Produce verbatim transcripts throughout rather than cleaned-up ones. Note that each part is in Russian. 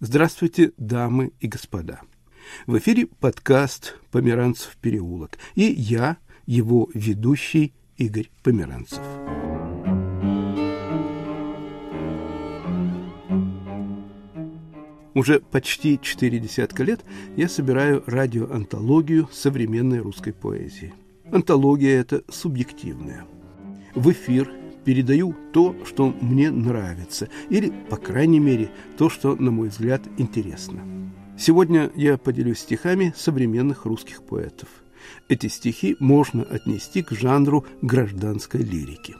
Здравствуйте, дамы и господа! В эфире подкаст «Померанцев переулок» и я, его ведущий Игорь Померанцев. Уже почти четыре десятка лет я собираю радиоантологию современной русской поэзии. Антология эта субъективная. В эфир передаю то, что мне нравится, или, по крайней мере, то, что, на мой взгляд, интересно. Сегодня я поделюсь стихами современных русских поэтов. Эти стихи можно отнести к жанру гражданской лирики.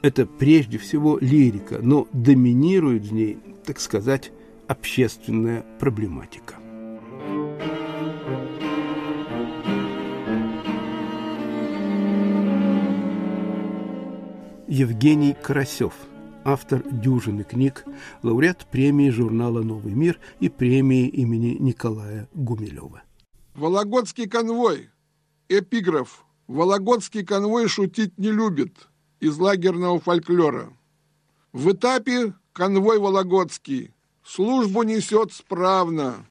Это прежде всего лирика, но доминирует в ней, так сказать, общественная проблематика. Евгений Карасёв, автор дюжины книг, лауреат премии журнала «Новый мир» и премии имени Николая Гумилёва. «Вологодский конвой». Эпиграф. «Вологодский конвой шутить не любит» из лагерного фольклора. В этапе конвой вологодский службу несет справно.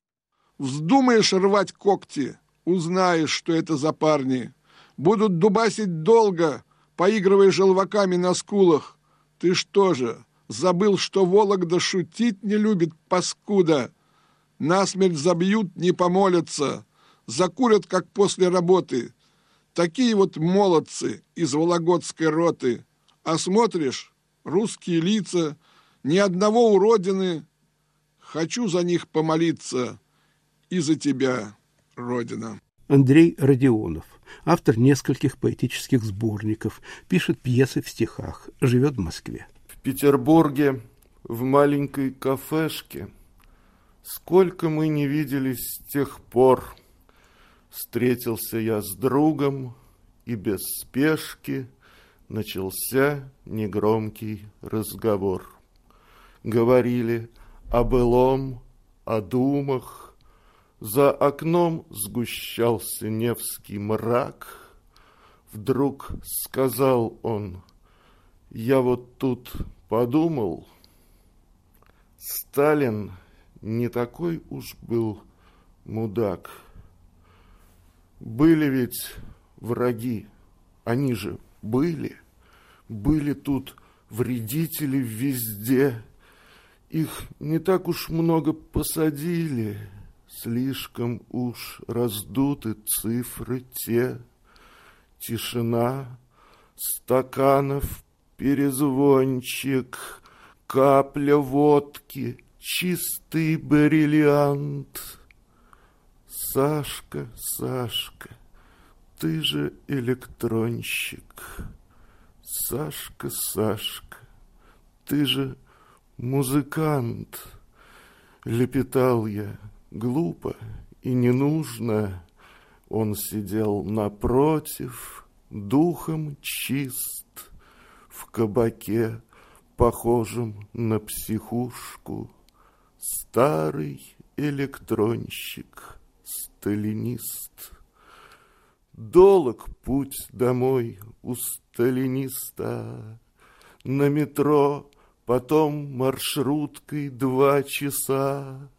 Вздумаешь рвать когти, узнаешь, что это за парни. Будут дубасить долго, поигрывая желваками на скулах. Ты что же, забыл, что Вологда шутить не любит, паскуда? Насмерть забьют, не помолятся, закурят, как после работы. Такие вот молодцы из вологодской роты. А смотришь, русские лица, ни одного уродины. Хочу за них помолиться и за тебя, Родина». Андрей Родионов, автор нескольких поэтических сборников, пишет пьесы в стихах, живет в Москве. В Петербурге, в маленькой кафешке, сколько мы не виделись с тех пор. Встретился я с другом, и без спешки начался негромкий разговор. Говорили о былом, о думах. За окном сгущался невский мрак. Вдруг сказал он: «Я вот тут подумал, Сталин не такой уж был мудак. Были ведь враги, они же были. Были тут вредители везде. Их не так уж много посадили». Слишком уж раздуты цифры те, тишина, стаканов перезвончик, капля водки, чистый бриллиант. Сашка, Сашка, ты же электронщик. Сашка, Сашка, ты же музыкант. Лепетал я. Глупо и не нужно, он сидел напротив, духом чист, в кабаке, похожем на психушку, старый электронщик, сталинист. Долог путь домой у сталиниста, на метро, потом маршруткой два часа.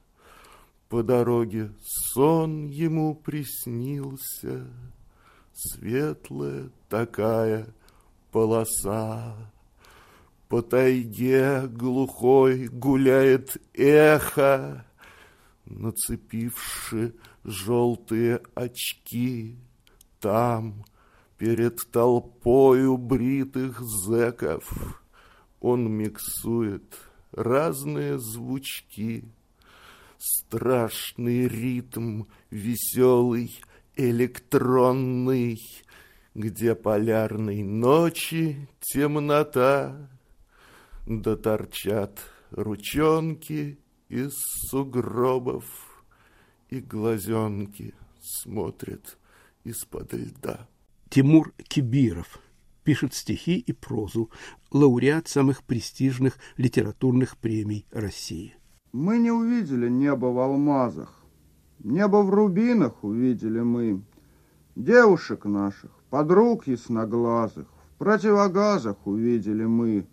По дороге сон ему приснился, светлая такая полоса. По тайге глухой гуляет эхо, нацепивши желтые очки. Там, перед толпою бритых зэков, он миксует разные звучки. Страшный ритм, веселый, электронный, где полярной ночи темнота, да торчат ручонки из сугробов, и глазенки смотрят из-под льда. Тимур Кибиров пишет стихи и прозу, лауреат самых престижных литературных премий России. Мы не увидели небо в алмазах, небо в рубинах увидели мы, девушек наших, подруг ясноглазых, в противогазах увидели мы,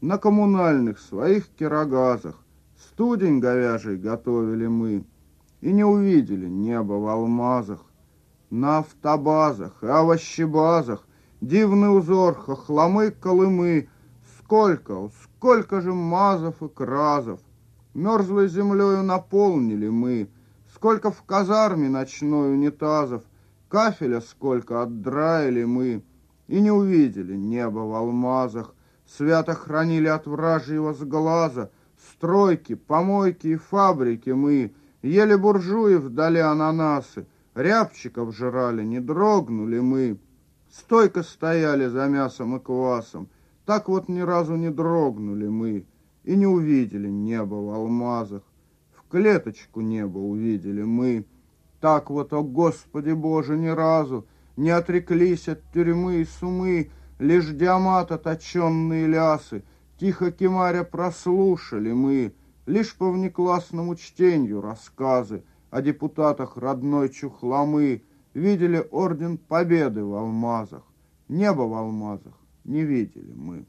на коммунальных своих кирогазах Студень говяжий готовили мы, и не увидели небо в алмазах, на автобазах и овощебазах, дивный узор хохломы Колымы. Сколько, сколько же мазов и кразов мерзлой землею наполнили мы, сколько в казарме ночной унитазов, кафеля сколько отдраили мы, и не увидели небо в алмазах, свято хранили от вражьего сглаза стройки, помойки и фабрики мы, ели буржуев, дали ананасы, рябчиков жрали, не дрогнули мы. Стойко стояли за мясом и квасом, так вот ни разу не дрогнули мы, и не увидели небо в алмазах. В клеточку небо увидели мы, так вот, о Господи Боже, ни разу не отреклись от тюрьмы и сумы, лишь диамата точенные лясы, тихо кимаря прослушали мы, лишь по внеклассному чтенью рассказы о депутатах родной Чухломы. Видели орден победы в алмазах, небо в алмазах не видели мы.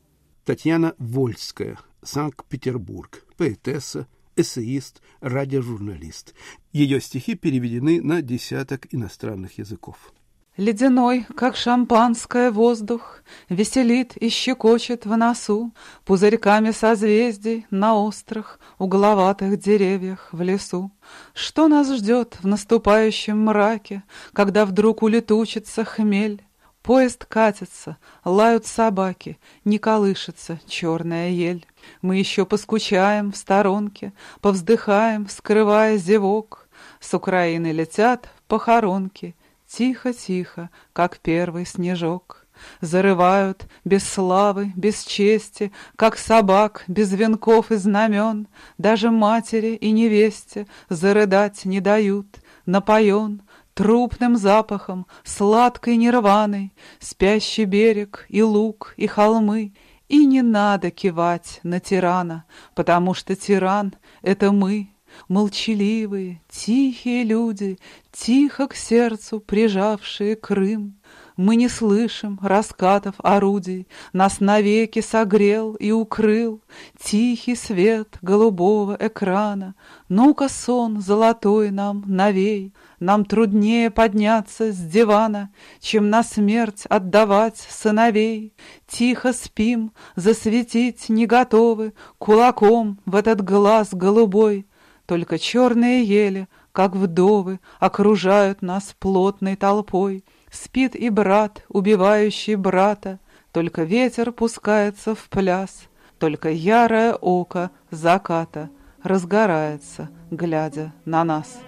Татьяна Вольская, Санкт-Петербург, поэтесса, эссеист, радиожурналист. Ее стихи переведены на десяток иностранных языков. Ледяной, как шампанское, воздух веселит и щекочет в носу пузырьками созвездий на острых угловатых деревьях в лесу. Что нас ждет в наступающем мраке, когда вдруг улетучится хмель? Поезд катится, лают собаки, не колышется черная ель. Мы еще поскучаем в сторонке, повздыхаем, скрывая зевок. С Украины летят похоронки, тихо-тихо, как первый снежок. Зарывают без славы, без чести, как собак, без венков и знамен. Даже матери и невесте зарыдать не дают. Напоен трупным запахом, сладкой нирваной, спящий берег и луг, и холмы. И не надо кивать на тирана, потому что тиран — это мы. Молчаливые, тихие люди, тихо к сердцу прижавшие Крым. Мы не слышим раскатов орудий, нас навеки согрел и укрыл тихий свет голубого экрана. Ну-ка, сон золотой нам навей, нам труднее подняться с дивана, чем на смерть отдавать сыновей. Тихо спим, засветить не готовы кулаком в этот глаз голубой. Только черные ели, как вдовы, окружают нас плотной толпой. Спит и брат, убивающий брата, только ветер пускается в пляс, только ярое око заката разгорается, глядя на нас.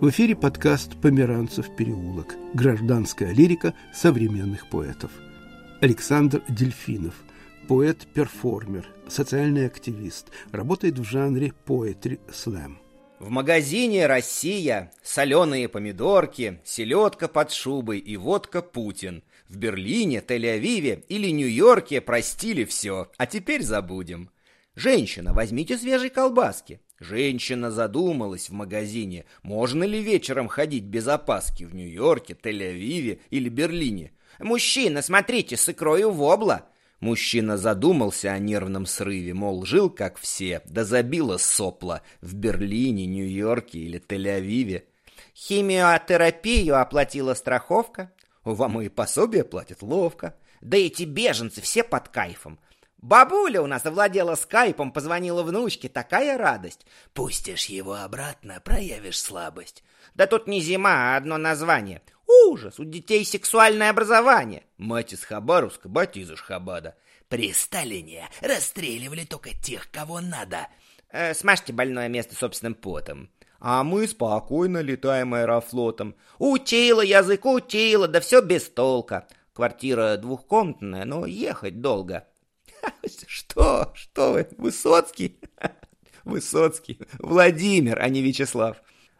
В эфире подкаст «Померанцев переулок. Гражданская лирика современных поэтов». Александр Дельфинов, поэт-перформер, социальный активист, работает в жанре poetry slam. В магазине «Россия» соленые помидорки, селедка под шубой и водка «Путин». В Берлине, Тель-Авиве или Нью-Йорке простили все, а теперь забудем. Женщина, возьмите свежей колбаски. Женщина задумалась в магазине, можно ли вечером ходить без опаски в Нью-Йорке, Тель-Авиве или Берлине. «Мужчина, смотрите, с икрою вобла!» Мужчина задумался о нервном срыве, мол, жил как все, да забило сопла в Берлине, Нью-Йорке или Тель-Авиве. «Химиотерапию оплатила страховка. Вам и пособие платят ловко. Да эти беженцы все под кайфом. Бабуля у нас овладела скайпом, позвонила внучке, такая радость. Пустишь его обратно, проявишь слабость. Да тут не зима, а одно название. Ужас, у детей сексуальное образование. Мать из Хабаровска, батя из Ашхабада. При Сталине расстреливали только тех, кого надо. Э, смажьте больное место собственным потом. А мы спокойно летаем аэрофлотом. Учила язык, учила, да все без толка. Квартира двухкомнатная, но ехать долго». Что? Что вы? Высоцкий? Высоцкий. Владимир, а не Вячеслав.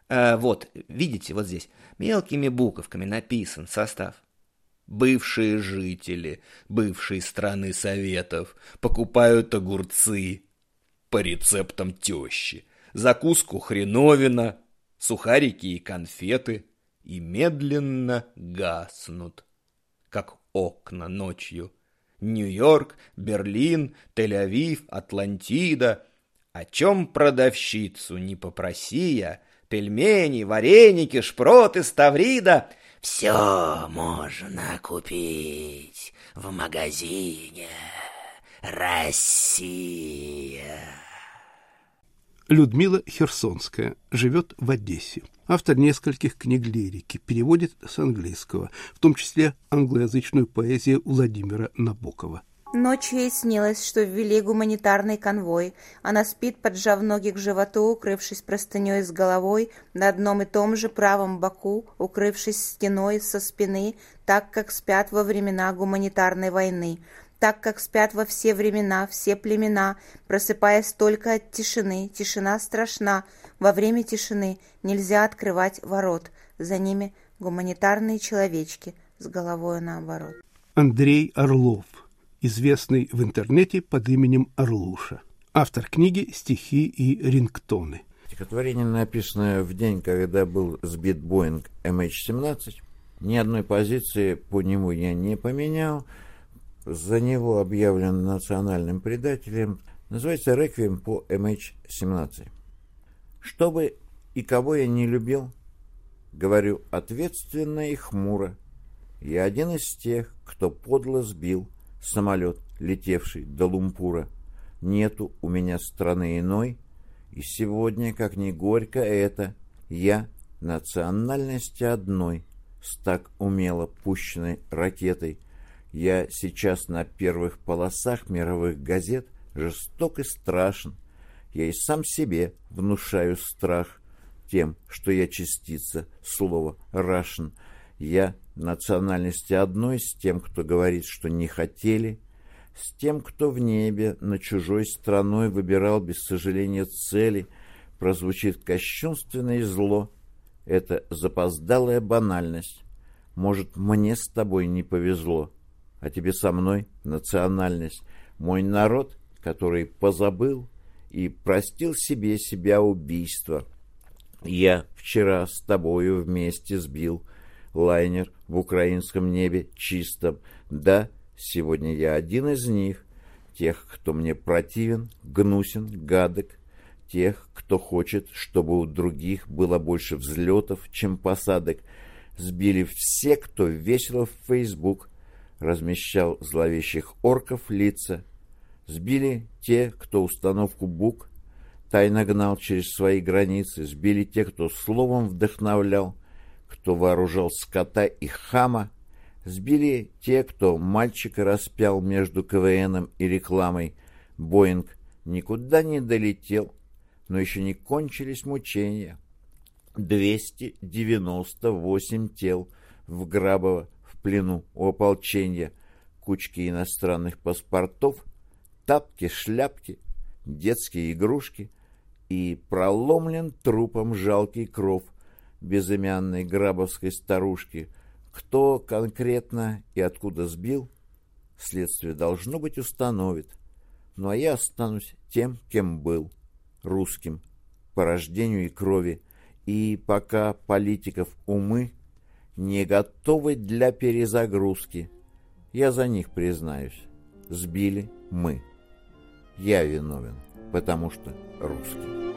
Э, вот, видите, вот здесь мелкими буковками написан состав. Бывшие жители бывшей страны Советов покупают огурцы по рецептам тещи. Закуску хреновина, сухарики и конфеты, и медленно гаснут, как окна ночью. Нью-Йорк, Берлин, Тель-Авив, Атлантида. О чем продавщицу не попроси я, пельмени, вареники, шпроты, ставрида. Все можно купить в магазине «Россия». Людмила Херсонская живет в Одессе. Автор нескольких книг лирики, переводит с английского, в том числе англоязычную поэзию Владимира Набокова. Ночью ей снилось, что ввели гуманитарный конвой. Она спит, поджав ноги к животу, укрывшись простыней с головой, на одном и том же правом боку, укрывшись стеной со спины, так, как спят во времена гуманитарной войны. Так, как спят во все времена, все племена, просыпаясь только от тишины. Тишина страшна. Во время тишины нельзя открывать ворот. За ними гуманитарные человечки с головой наоборот. Андрей Орлов, известный в интернете под именем Орлуша. Автор книги «Стихи и рингтоны». Стихотворение, написанное в день, когда был сбит Боинг эм ха семнадцать. Ни одной позиции по нему я не поменял. За него объявлен национальным предателем. Называется «Реквием по эм ха семнадцать». Что бы и кого я не любил, говорю ответственно и хмуро, я один из тех, кто подло сбил самолет, летевший до Лумпура. Нету у меня страны иной, и сегодня, как ни горько это, я национальности одной с так умело пущенной ракетой. Я сейчас на первых полосах мировых газет жесток и страшен. Я и сам себе внушаю страх тем, что я частица слова «Russian». Я национальности одной с тем, кто говорит, что не хотели, с тем, кто в небе на чужой страной выбирал без сожаления цели. Прозвучит кощунственно и зло. Это запоздалая банальность. Может, мне с тобой не повезло, а тебе со мной национальность. Мой народ, который позабыл и простил себе себя убийство. Я вчера с тобою вместе сбил лайнер в украинском небе чистом. Да, сегодня я один из них, тех, кто мне противен, гнусен, гадок, тех, кто хочет, чтобы у других было больше взлетов, чем посадок. Сбили все, кто весело в Facebook размещал зловещих орков лица. Сбили те, кто установку букв тайно гнал через свои границы. Сбили те, кто словом вдохновлял, кто вооружал скота и хама. Сбили те, кто мальчика распял между ка вэ эном и рекламой. Боинг никуда не долетел, но еще не кончились мучения. двести девяносто восемь тел в Грабово в плену у ополчения, кучки иностранных паспортов, тапки, шляпки, детские игрушки, и проломлен трупом жалкий кров безымянной грабовской старушки. Кто конкретно и откуда сбил, следствие должно быть установит. Ну а я останусь тем, кем был, русским, по рождению и крови, и пока политиков умы не готовы для перезагрузки, я за них признаюсь. Сбили мы. Я виновен, потому что русский.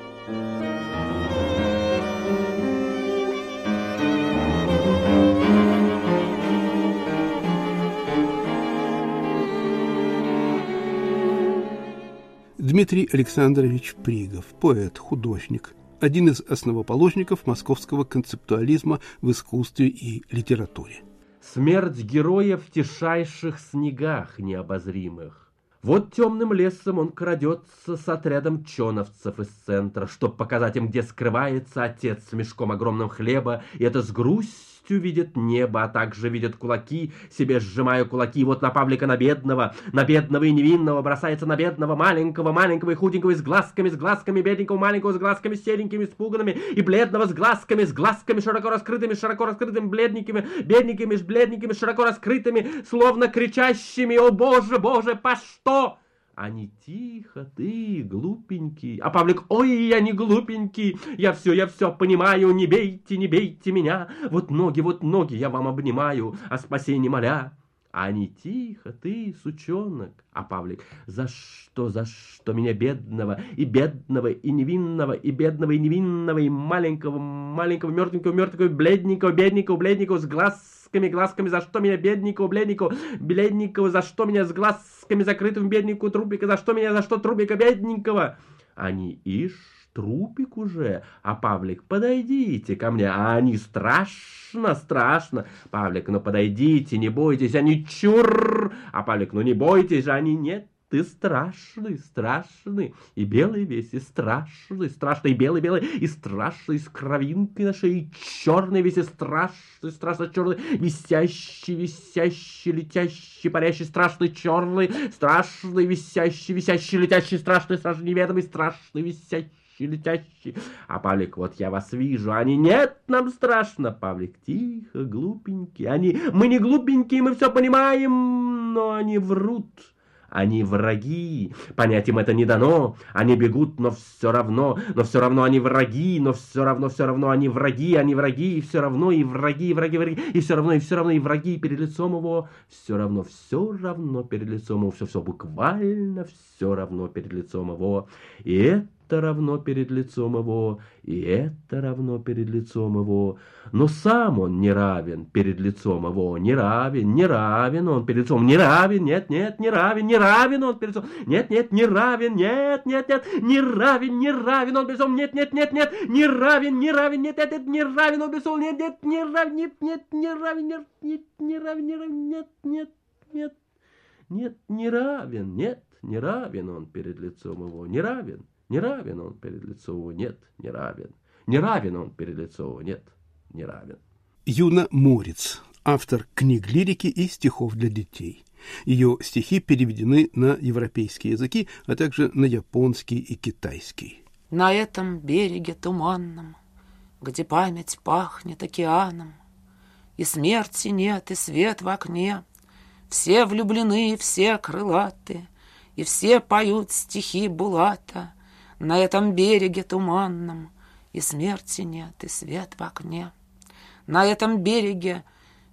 Дмитрий Александрович Пригов, поэт, художник, один из основоположников московского концептуализма в искусстве и литературе. Смерть героя в тишайших снегах необозримых. Вот темным лесом он крадется с отрядом чоновцев из центра, чтоб показать им, где скрывается отец с мешком огромным хлеба, и это с грустью видит небо, а также видят кулаки, себе сжимая кулаки. Вот на Павлика, на бедного, на бедного и невинного бросается на бедного, маленького, маленького и худенького, и с глазками, с глазками, бедненького, маленького, с глазками, серенькими, испуганными, и бледного, с глазками, с глазками, широко раскрытыми, широко раскрытыми, бледненькими, бедненькими, с бледненькими, широко раскрытыми, словно кричащими: «О, Боже, Боже, по что?» Они тихо, ты глупенький. А Павлик: ой, я не глупенький, я все, я все понимаю, не бейте, не бейте меня. Вот ноги, вот ноги, я вам обнимаю, о спасении моля. Они тихо, ты, сучонок. А Павлик: за что, за что меня бедного, и бедного, и невинного, и бедного, и невинного, и маленького, маленького, мертвенького, мертвенького, бледненького, бедненького, бледненького, с глазками, глазками, за что меня бедненького, бледненького, бледненького, за что меня с глазками закрытым, бедненького, трупика, за что меня, за что трупика, бедненького. Они: ишь, трупик уже. А Павлик: подойдите ко мне. А они: страшно, страшно. Павлик: ну подойдите, не бойтесь. Они: чур. А Павлик: ну не бойтесь. Они: нет, ты страшный, страшный. И белый весь, и страшный, страшный. И белый-белый, и страшный, и с кровинкой на шее. И черный весь, и страшный, страшно черный. Висящий, висящий, летящий, парящий, страшный, черный. Страшный, висящий, висящий, летящий, страшный, страшный, неведомый, страшный, висящий, летящий. А Павлик: вот я вас вижу. Они: нет, нам страшно. Павлик: тихо, глупенькие. Они: мы не глупенькие, мы все понимаем, но они врут. Они враги, понять им это не дано. Они бегут, но все равно, но все равно они враги, но все равно, все равно они враги, они враги, и все равно, и враги, и враги, враги, и все равно, и все равно, и враги, и перед лицом его, все равно, все равно перед лицом его, все-все, буквально все равно перед лицом его. И это равно перед лицом его, и это равно перед лицом его. Но сам он не равен перед лицом его, не равен, не равен он перед лицом, не равен, нет, нет, не равен, не равен он перед лицом, нет, нет, не равен, нет, нет, нет, не равен, не равен он перед лицом, нет, нет, нет, нет, не равен, не равен, нет, нет, нет, не равен он перед лицом, нет, нет, не равен, нет, нет, не равен, нет, нет, не равен, не равен, нет, нет, нет, нет, не равен, нет, не равен он перед лицом его, не равен. Не равен он перед лицом его, нет, не равен. Не равен он перед лицом его, нет, не равен. Юна Морец, автор книг лирики и стихов для детей. Ее стихи переведены на европейские языки, а также на японский и китайский. На этом береге туманном, где память пахнет океаном, и смерти нет, и свет в окне, все влюблены, все крылаты, и все поют стихи Булата. На этом береге туманном и смерти нет, и свет в окне. На этом береге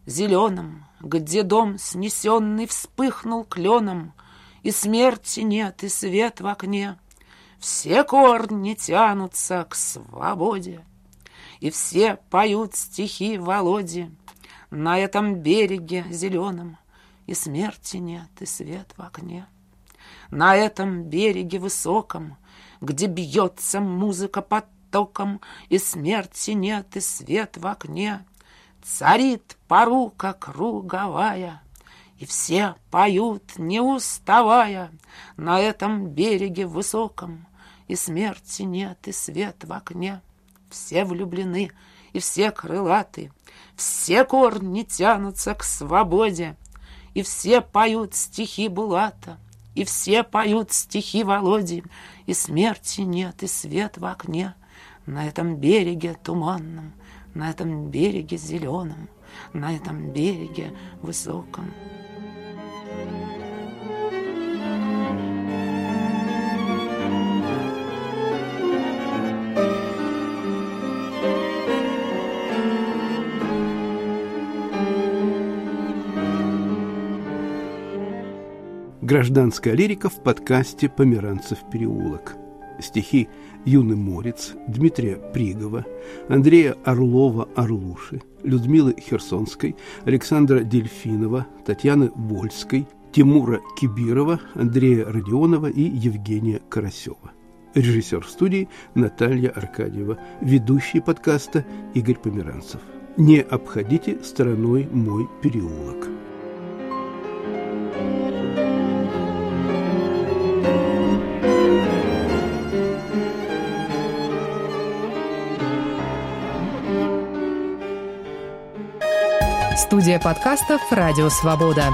зеленом, где дом снесенный вспыхнул кленом, и смерти нет, и свет в окне. Все корни тянутся к свободе, и все поют стихи Володи. На этом береге зеленом и смерти нет, и свет в окне. На этом береге высоком, где бьется музыка потоком, и смерти нет, и свет в окне, царит порука круговая, и все поют, не уставая, на этом береге высоком, и смерти нет, и свет в окне. Все влюблены, и все крылаты, все корни тянутся к свободе, и все поют стихи Булата, и все поют стихи Володи, и смерти нет, и свет в окне. На этом береге туманном, на этом береге зеленом, на этом береге высоком. Гражданская лирика в подкасте «Померанцев переулок». Стихи Юны Морец, Дмитрия Пригова, Андрея Орлова-Орлуши, Людмилы Херсонской, Александра Дельфинова, Татьяны Вольской, Тимура Кибирова, Андрея Родионова и Евгения Карасёва. Режиссер студии Наталья Аркадьева, ведущий подкаста Игорь Померанцев. Не обходите стороной мой переулок. Студия подкастов «Радио Свобода».